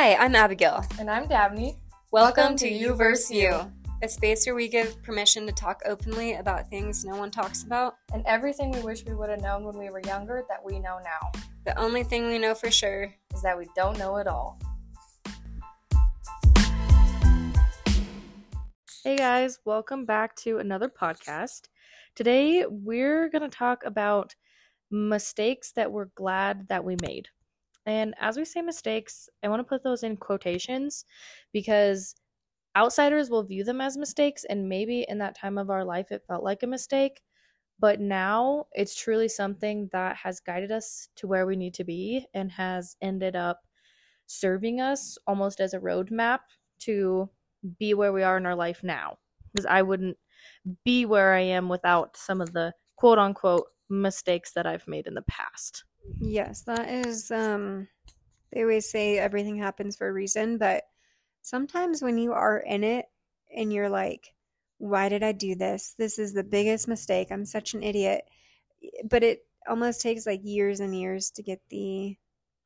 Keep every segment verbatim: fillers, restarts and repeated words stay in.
Hi, I'm Abigail. And I'm Dabney. Welcome, Welcome to You versus. You, a space where we give permission to talk openly about things no one talks about. And everything we wish we would have known when we were younger that we know now. The only thing we know for sure is that we don't know it all. Hey guys, welcome back to another podcast. Today we're going to talk about mistakes that we're glad that we made. And as we say mistakes, I want to put those in quotations because outsiders will view them as mistakes, and maybe in that time of our life it felt like a mistake, but now it's truly something that has guided us to where we need to be and has ended up serving us almost as a roadmap to be where we are in our life now, because I wouldn't be where I am without some of the quote-unquote mistakes that I've made in the past. Yes, that is, um, they always say everything happens for a reason, but sometimes when you are in it and you're like, why did I do this? This is the biggest mistake. I'm such an idiot. But it almost takes like years and years to get the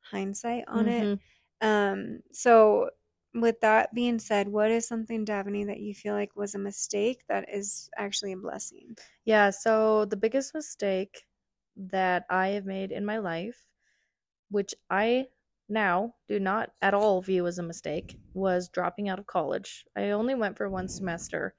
hindsight on mm-hmm. it. Um, so with that being said, what is something, Davini, that you feel like was a mistake that is actually a blessing? Yeah, so the biggest mistake that I have made in my life, which I now do not at all view as a mistake, was dropping out of college. I only went for one semester.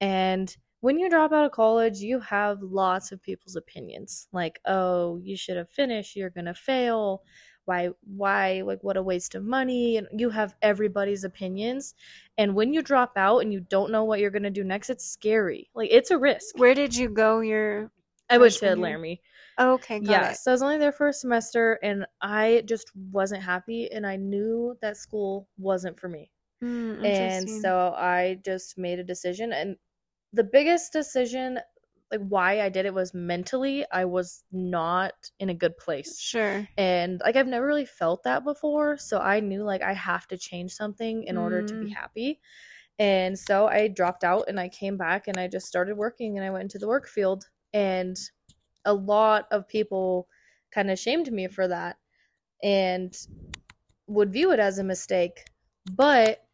And when you drop out of college, you have lots of people's opinions. Like, oh, you should have finished. You're going to fail. Why, why, like, what a waste of money. And you have everybody's opinions. And when you drop out and you don't know what you're going to do next, it's scary. Like, it's a risk. Where did you go your I went to Laramie. Oh, okay, got yeah, it. So I was only there for a semester, and I just wasn't happy, and I knew that school wasn't for me. Mm, and so I just made a decision, and the biggest decision, like why I did it, was mentally I was not in a good place. Sure. And like I've never really felt that before, so I knew like I have to change something in mm. order to be happy. And so I dropped out, and I came back, and I just started working, and I went into the work field. And a lot of people kind of shamed me for that and would view it as a mistake. But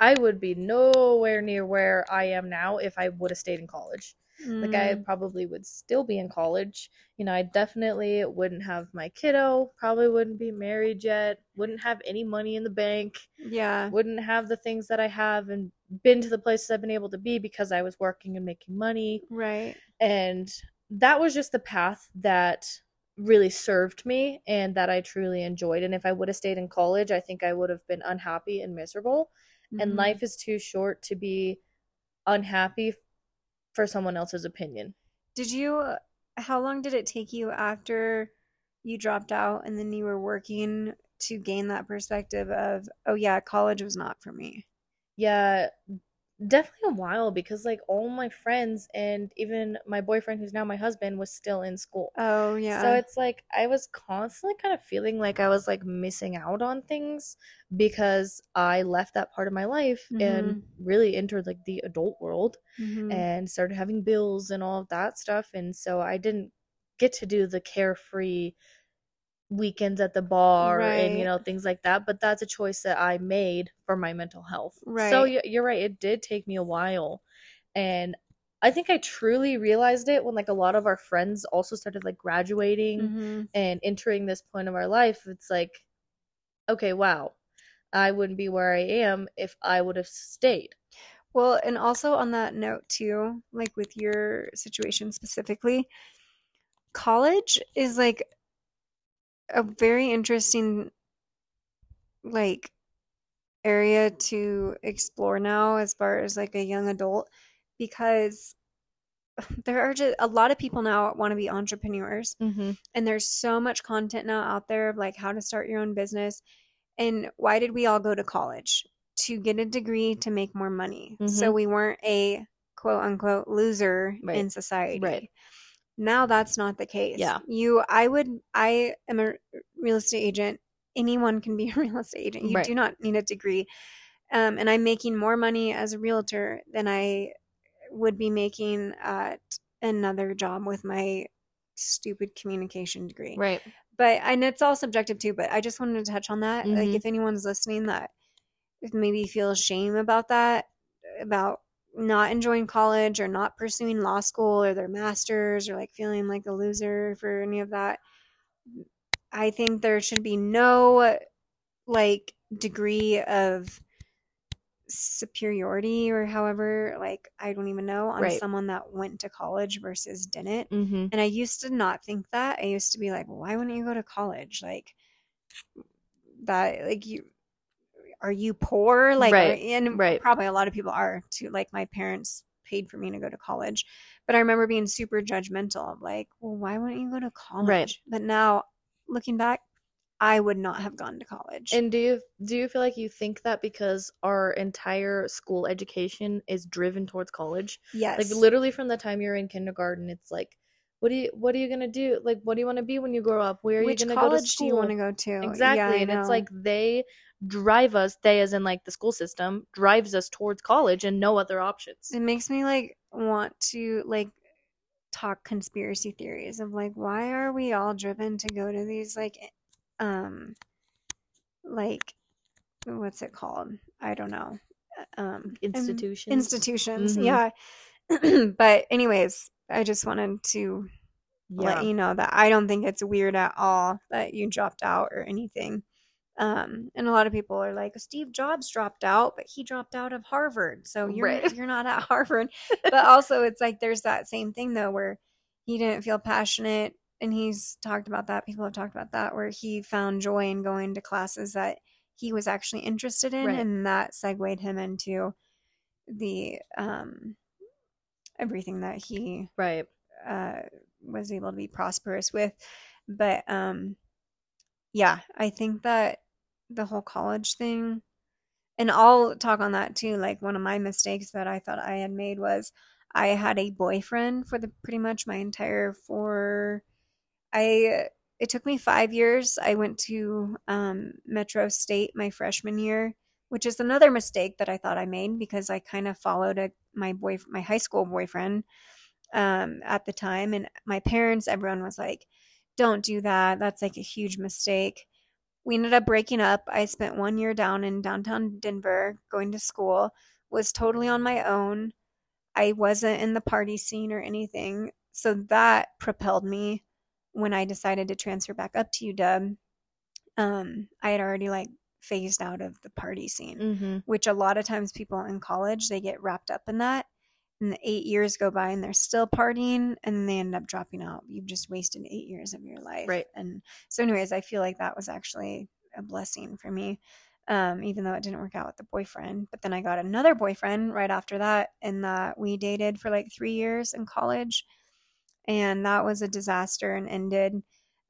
I would be nowhere near where I am now if I would have stayed in college. Mm. Like, I probably would still be in college. You know, I definitely wouldn't have my kiddo, probably wouldn't be married yet, wouldn't have any money in the bank. Yeah. Wouldn't have the things that I have and been to the places I've been able to be because I was working and making money. Right. And that was just the path that really served me and that I truly enjoyed. And if I would have stayed in college, I think I would have been unhappy and miserable. Mm-hmm. And life is too short to be unhappy for someone else's opinion. Did you, how long did it take you after you dropped out and then you were working to gain that perspective of, oh yeah, college was not for me? Yeah, definitely a while, because like all my friends and even my boyfriend, who's now my husband, was still in school. Oh yeah. So it's like I was constantly kind of feeling like I was like missing out on things because I left that part of my life mm-hmm. and really entered like the adult world mm-hmm. and started having bills and all of that stuff. And so I didn't get to do the carefree weekends at the bar right. and you know things like that, but that's a choice that I made for my mental health. Right. So you're right, it did take me a while, and I think I truly realized it when like a lot of our friends also started like graduating mm-hmm. and entering this point of our life. It's like, okay, wow, I wouldn't be where I am if I would have stayed. Well, and also on that note too, like with your situation specifically, college is like a very interesting like area to explore now as far as like a young adult, because there are just a lot of people now want to be entrepreneurs mm-hmm. and there's so much content now out there of like how to start your own business. And why did we all go to college? To get a degree, to make more money. Mm-hmm. So we weren't a quote unquote loser right. in society. Right. Now that's not the case. Yeah. You, I would, I am a real estate agent. Anyone can be a real estate agent. You right. do not need a degree. Um, and I'm making more money as a realtor than I would be making at another job with my stupid communication degree. Right. But, and it's all subjective too, but I just wanted to touch on that. Mm-hmm. Like, if anyone's listening that maybe feels shame about that, about not enjoying college or not pursuing law school or their master's, or like feeling like a loser for any of that, I think there should be no like degree of superiority or however, like, I don't even know, on right. someone that went to college versus didn't. Mm-hmm. And I used to not think that. I used to be like, why wouldn't you go to college? Like that, like you, are you poor? Like, right. and right. probably a lot of people are too. Like, my parents paid for me to go to college, but I remember being super judgmental of like, well, why wouldn't you go to college? Right. But now looking back, I would not have gone to college. And do you do you feel like you think that because our entire school education is driven towards college? Yes. Like, literally from the time you're in kindergarten, it's like, what do you what are you gonna do? Like, what do you want to be when you grow up? Where are Which you gonna go to school? Which college do you want to go to? Exactly. Yeah, and know. It's like they drive us. They, as in like the school system, drives us towards college and no other options. It makes me like want to like. talk conspiracy theories of like, why are we all driven to go to these like um like what's it called I don't know um institutions institutions mm-hmm. yeah But anyways, I just wanted to yeah. let you know that I don't think it's weird at all that you dropped out or anything. Um, and a lot of people are like, Steve Jobs dropped out, but he dropped out of Harvard. So you're right. you're not at Harvard. But also it's like, there's that same thing though, where he didn't feel passionate, and he's talked about that. People have talked about that, where he found joy in going to classes that he was actually interested in. Right. And that segued him into the, um, everything that he, right. uh, was able to be prosperous with. But, um, yeah, I think that the whole college thing, and I'll talk on that too. Like, one of my mistakes that I thought I had made was I had a boyfriend for the pretty much my entire four I it took me five years. I went to um Metro State my freshman year, which is another mistake that I thought I made, because I kind of followed a, my boy my high school boyfriend um at the time, and my parents, everyone was like, don't do that. That's like a huge mistake. We ended up breaking up. I spent one year down in downtown Denver going to school, was totally on my own. I wasn't in the party scene or anything. So that propelled me when I decided to transfer back up to U W. Um, I had already like phased out of the party scene, mm-hmm. which a lot of times people in college, they get wrapped up in that. And the eight years go by and they're still partying, and they end up dropping out. You've just wasted eight years of your life. Right. And so anyways, I feel like that was actually a blessing for me, um, even though it didn't work out with the boyfriend. But then I got another boyfriend right after that, and that we dated for like three years in college. And that was a disaster and ended.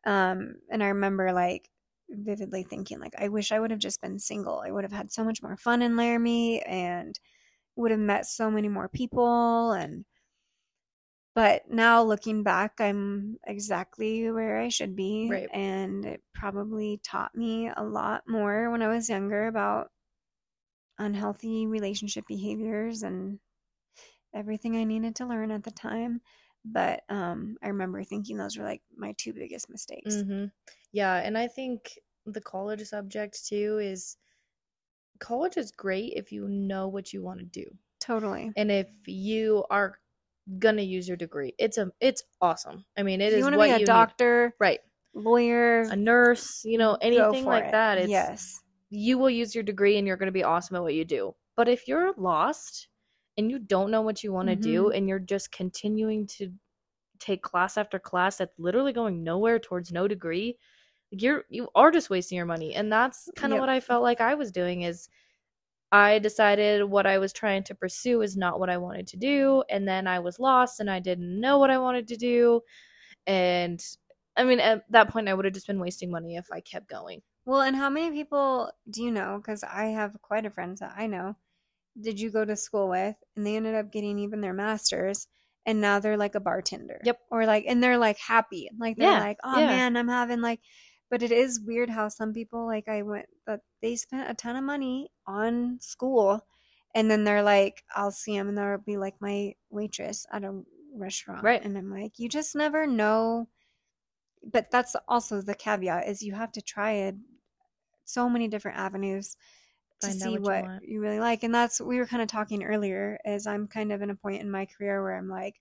Um, and I remember like vividly thinking like, I wish I would have just been single. I would have had so much more fun in Laramie, and would have met so many more people. And but now looking back, I'm exactly where I should be. Right. And it probably taught me a lot more when I was younger about unhealthy relationship behaviors and everything I needed to learn at the time. But um I remember thinking those were like my two biggest mistakes. Mm-hmm. Yeah, and I think the college subject too is college is great if you know what you want to do. Totally. And if you are gonna use your degree, it's a it's awesome. I mean, it is what you want to be. A doctor, right? Lawyer, a nurse, you know, anything like that. It's, yes, you will use your degree, and you're gonna be awesome at what you do. But if you're lost and you don't know what you want to mm-hmm. do, and you're just continuing to take class after class that's literally going nowhere towards no degree, You're you are just wasting your money. And that's kind of yep. what I felt like I was doing. Is I decided what I was trying to pursue is not what I wanted to do, and then I was lost and I didn't know what I wanted to do. And I mean, at that point, I would have just been wasting money if I kept going. Well, and how many people do you know? Because I have quite a friends that I know. Did you go to school with, and they ended up getting even their master's, and now they're like a bartender. Yep. Or like, and they're like happy, like they're yeah. like, oh yeah. man, I'm having like. But it is weird how some people, like I went, but they spent a ton of money on school, and then they're like, I'll see them, and they'll be like my waitress at a restaurant. Right. And I'm like, you just never know but that's also the caveat, is you have to try it so many different avenues to Find see what, what you, you really like. And that's, we were kind of talking earlier, is I'm kind of in a point in my career where I'm like,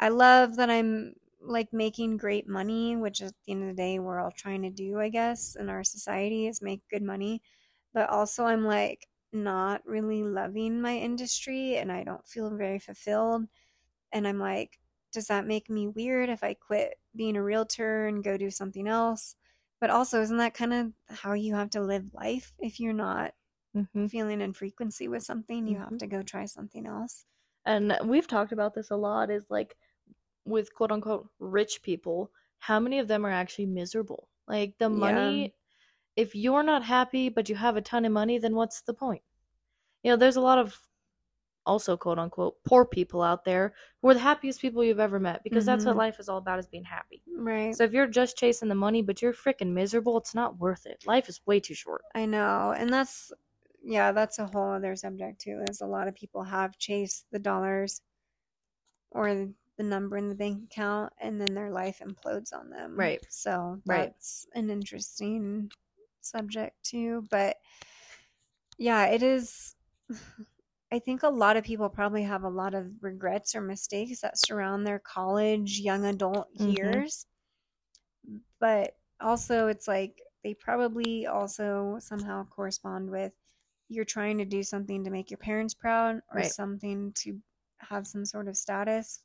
I love that I'm like making great money, which at the end of the day, we're all trying to do, I guess, in our society, is make good money. But also I'm like not really loving my industry, and I don't feel very fulfilled. And I'm like, does that make me weird if I quit being a realtor and go do something else? But also, isn't that kind of how you have to live life? If you're not mm-hmm. feeling in frequency with something, you mm-hmm. have to go try something else. And we've talked about this a lot, is like with quote unquote rich people, how many of them are actually miserable? Like the money, yeah. if you're not happy, but you have a ton of money, then what's the point? You know, there's a lot of also quote unquote poor people out there who are the happiest people you've ever met, because mm-hmm. that's what life is all about, is being happy. Right. So if you're just chasing the money but you're freaking miserable, it's not worth it. Life is way too short. I know. And that's, yeah, that's a whole other subject too, is a lot of people have chased the dollars or the number in the bank account, and then their life implodes on them. Right. So that's right. an interesting subject too. But yeah, it is... I think a lot of people probably have a lot of regrets or mistakes that surround their college, young adult mm-hmm. years. But also it's like they probably also somehow correspond with you're trying to do something to make your parents proud, or right. something to have some sort of status.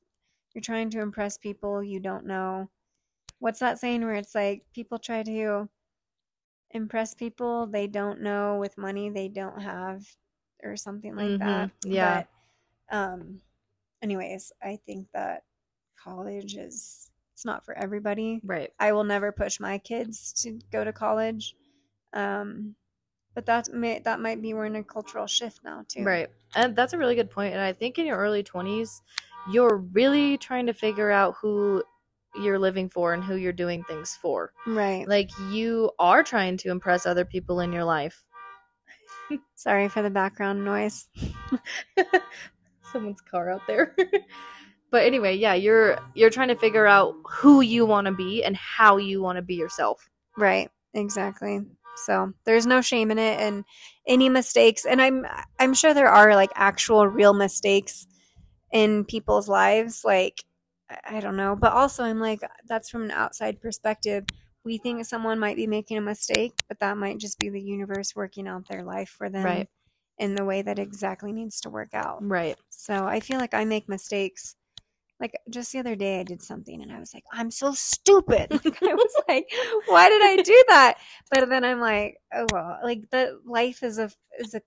You're trying to impress people you don't know. What's that saying where it's like people try to impress people they don't know with money they don't have, or something like mm-hmm. that. Yeah. But, um, anyways, I think that college is, it's not for everybody. Right. I will never push my kids to go to college. Um, but that may, that might be, we're in a cultural shift now too. Right. And that's a really good point. And I think in your early twenties, you're really trying to figure out who you're living for and who you're doing things for. Right. Like you are trying to impress other people in your life. Sorry for the background noise. Someone's car out there. But anyway, yeah, you're you're trying to figure out who you want to be and how you want to be yourself. Right, exactly. So there's no shame in it, and any mistakes. And I'm I'm sure there are like actual real mistakes in people's lives. Like I don't know, but also I'm like, that's from an outside perspective. We think someone might be making a mistake, but that might just be the universe working out their life for them right. in the way that exactly needs to work out. Right. So I feel like I make mistakes. Like just the other day I did something and I was like, I'm so stupid. Like I was like, why did I do that? But then I'm like, oh, well, like the life is a, is a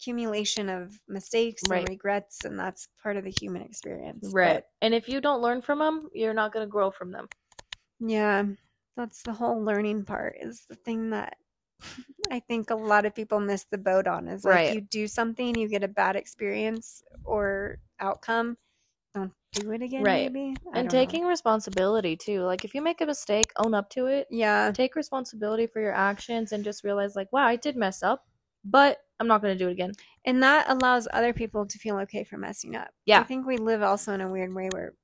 accumulation of mistakes right. and regrets. And that's part of the human experience. Right. But, and if you don't learn from them, you're not going to grow from them. Yeah. That's the whole learning part, is the thing that I think a lot of people miss the boat on, is like right. you do something, you get a bad experience or outcome, don't do it again right. maybe. I and taking know. responsibility too. Like if you make a mistake, own up to it. Yeah. Take responsibility for your actions and just realize like, wow, I did mess up, but I'm not going to do it again. And that allows other people to feel okay for messing up. Yeah. I think we live also in a weird way where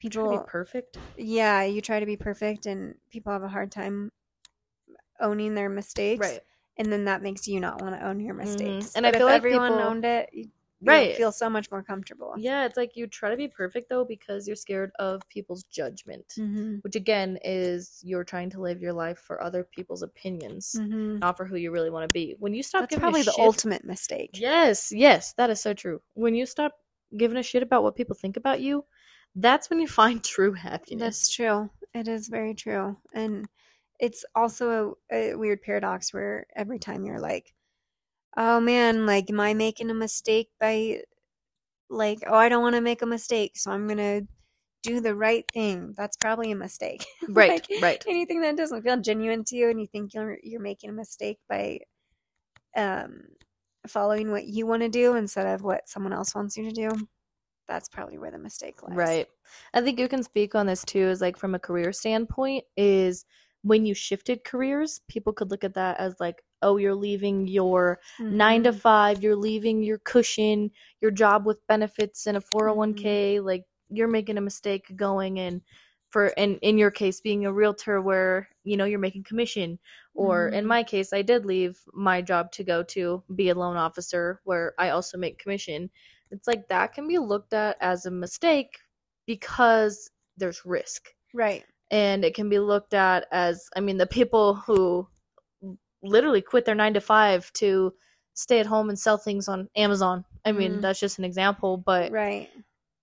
people try to be perfect. Yeah, you try to be perfect, and people have a hard time owning their mistakes. Right. And then that makes you not want to own your mistakes. Mm-hmm. And but I feel if like everyone people, owned it, you right. feel so much more comfortable. Yeah, it's like you try to be perfect though because you're scared of people's judgment, mm-hmm. which again is you're trying to live your life for other people's opinions, mm-hmm. not for who you really want to be. When you stop That's giving probably a the shit, ultimate mistake. Yes, yes, that is so true. When you stop giving a shit about what people think about you, that's when you find true happiness. That's true. It is very true. And it's also a, a weird paradox where every time you're like, oh man, like, am I making a mistake by, like, oh, I don't want to make a mistake, so I'm going to do the right thing. That's probably a mistake. Right, like, right. Anything that doesn't feel genuine to you and you think you're you're making a mistake by um, following what you want to do instead of what someone else wants you to do. That's probably where the mistake lies. Right. I think you can speak on this too, is like from a career standpoint, is when you shifted careers, people could look at that as like, oh, you're leaving your mm-hmm. nine to five, you're leaving your cushion, your job with benefits and a four oh one k, mm-hmm. like you're making a mistake going and for, and in your case, being a realtor where, you know, you're making commission, or mm-hmm. in my case, I did leave my job to go to be a loan officer where I also make commission. It's like that can be looked at as a mistake because there's risk. Right. And it can be looked at as, I mean, the people who literally quit their nine to five to stay at home and sell things on Amazon. I mean, mm-hmm. that's just an example, but right.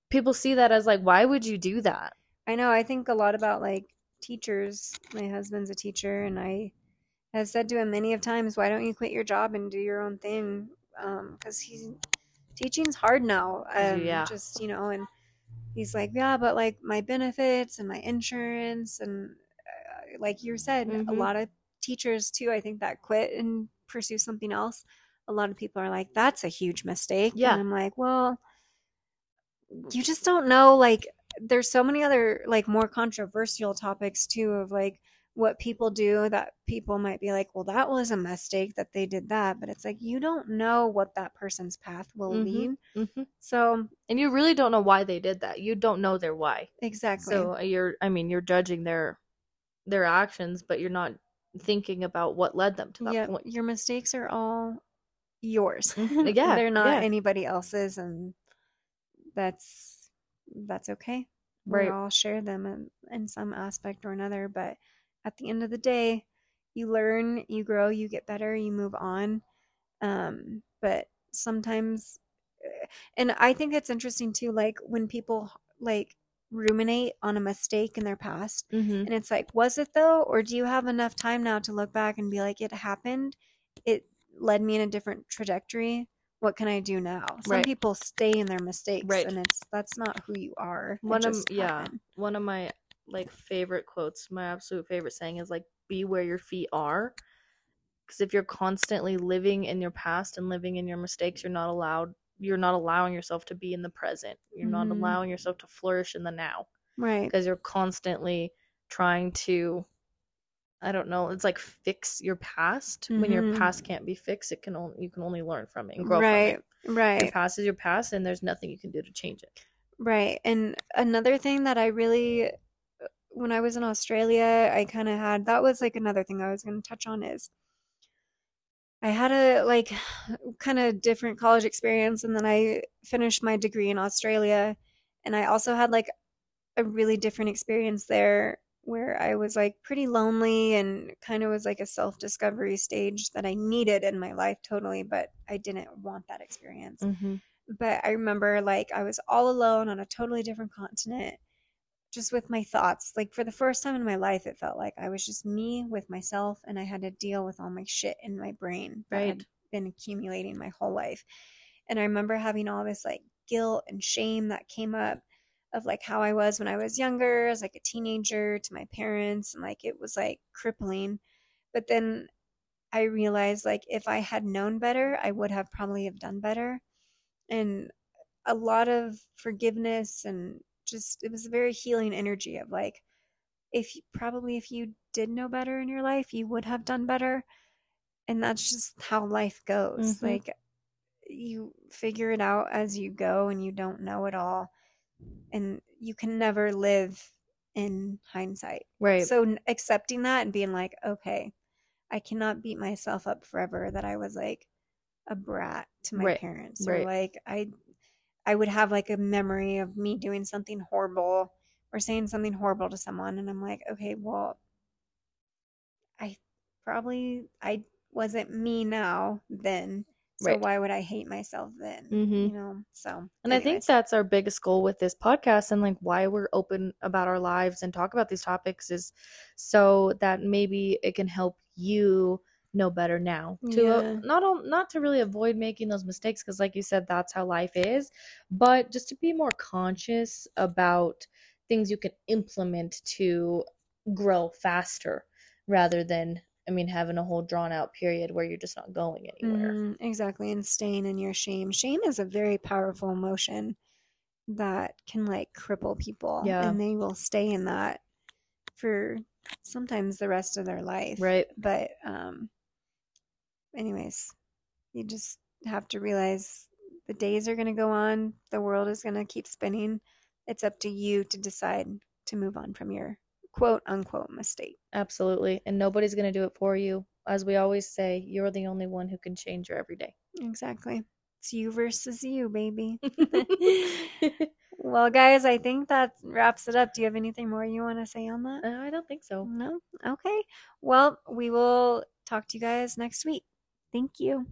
people see that as like, why would you do that? I know. I think a lot about like teachers. My husband's a teacher, and I have said to him many of times, why don't you quit your job and do your own thing? Um, 'cause he's teaching's hard now. Um, yeah. Just, you know, and he's like, yeah, but like my benefits and my insurance. And uh, like you said, mm-hmm. a lot of teachers too, I think, that quit and pursue something else. A lot of people are like, that's a huge mistake. Yeah. And I'm like, well, you just don't know. Like, there's so many other like more controversial topics too of like what people do that people might be like, well, that was a mistake that they did that. But it's like, you don't know what that person's path will mm-hmm, lead. Mm-hmm. So, and you really don't know why they did that. You don't know their why. Exactly. So you're, I mean, you're judging their, their actions, but you're not thinking about what led them to that yeah, point. Your mistakes are all yours. Yeah. They're not yeah. anybody else's. And that's, that's okay. Right. We all share them in, in some aspect or another, but at the end of the day, you learn, you grow, you get better, you move on. Um, but sometimes, and I think it's interesting too, like when people like ruminate on a mistake in their past mm-hmm. and it's like, was it though? Or do you have enough time now to look back and be like, it happened. It led me in a different trajectory. What can I do now? Some right. people stay in their mistakes right. and it's, that's not who you are. One of, yeah. One of my like favorite quotes, my absolute favorite saying is like, be where your feet are. Because if you're constantly living in your past and living in your mistakes, you're not allowed, you're not allowing yourself to be in the present. You're mm-hmm. not allowing yourself to flourish in the now. Right. Because you're constantly trying to, I don't know, it's like fix your past. Mm-hmm. When your past can't be fixed, it can only, you can only learn from it and grow right, from it. Right. Your past is your past and there's nothing you can do to change it. Right. And another thing that I really, when I was in Australia, I kind of had, that was like another thing I was going to touch on is I had a like kind of different college experience, and then I finished my degree in Australia, and I also had like a really different experience there, where I was like pretty lonely and kind of was like a self-discovery stage that I needed in my life totally, but I didn't want that experience. Mm-hmm. But I remember like I was all alone on a totally different continent, just with my thoughts. Like for the first time in my life, it felt like I was just me with myself, and I had to deal with all my shit in my brain that right. had been accumulating my whole life. And I remember having all this like guilt and shame that came up of like how I was when I was younger, as like a teenager, to my parents, and like it was like crippling. But then I realized like if I had known better, I would have probably have done better. And a lot of forgiveness, and just it was a very healing energy of like if you, probably if you did know better in your life, you would have done better. And that's just how life goes. Mm-hmm. Like you figure it out as you go, and you don't know it all. And you can never live in hindsight. Right. So accepting that and being like, okay, I cannot beat myself up forever that I was like a brat to my right. parents. Or right. like I I would have like a memory of me doing something horrible or saying something horrible to someone. And I'm like, okay, well, I probably I wasn't me now then. So right. why would I hate myself then? Mm-hmm. You know, so. And anyways. I think that's our biggest goal with this podcast, and like why we're open about our lives and talk about these topics, is so that maybe it can help you know better now to yeah. uh, not not to really avoid making those mistakes, because like you said, that's how life is, but just to be more conscious about things you can implement to grow faster, rather than, I mean, having a whole drawn out period where you're just not going anywhere. Mm, exactly. And staying in your shame. Shame is a very powerful emotion that can like cripple people. Yeah. And they will stay in that for sometimes the rest of their life. Right. But um, anyways, you just have to realize the days are going to go on. The world is going to keep spinning. It's up to you to decide to move on from your quote unquote mistake. Absolutely. And nobody's going to do it for you. As we always say, you're the only one who can change your everyday. Exactly. It's you versus you, baby. Well, guys, I think that wraps it up. Do you have anything more you want to say on that? Uh, I don't think so. No? Okay. Well, we will talk to you guys next week. Thank you.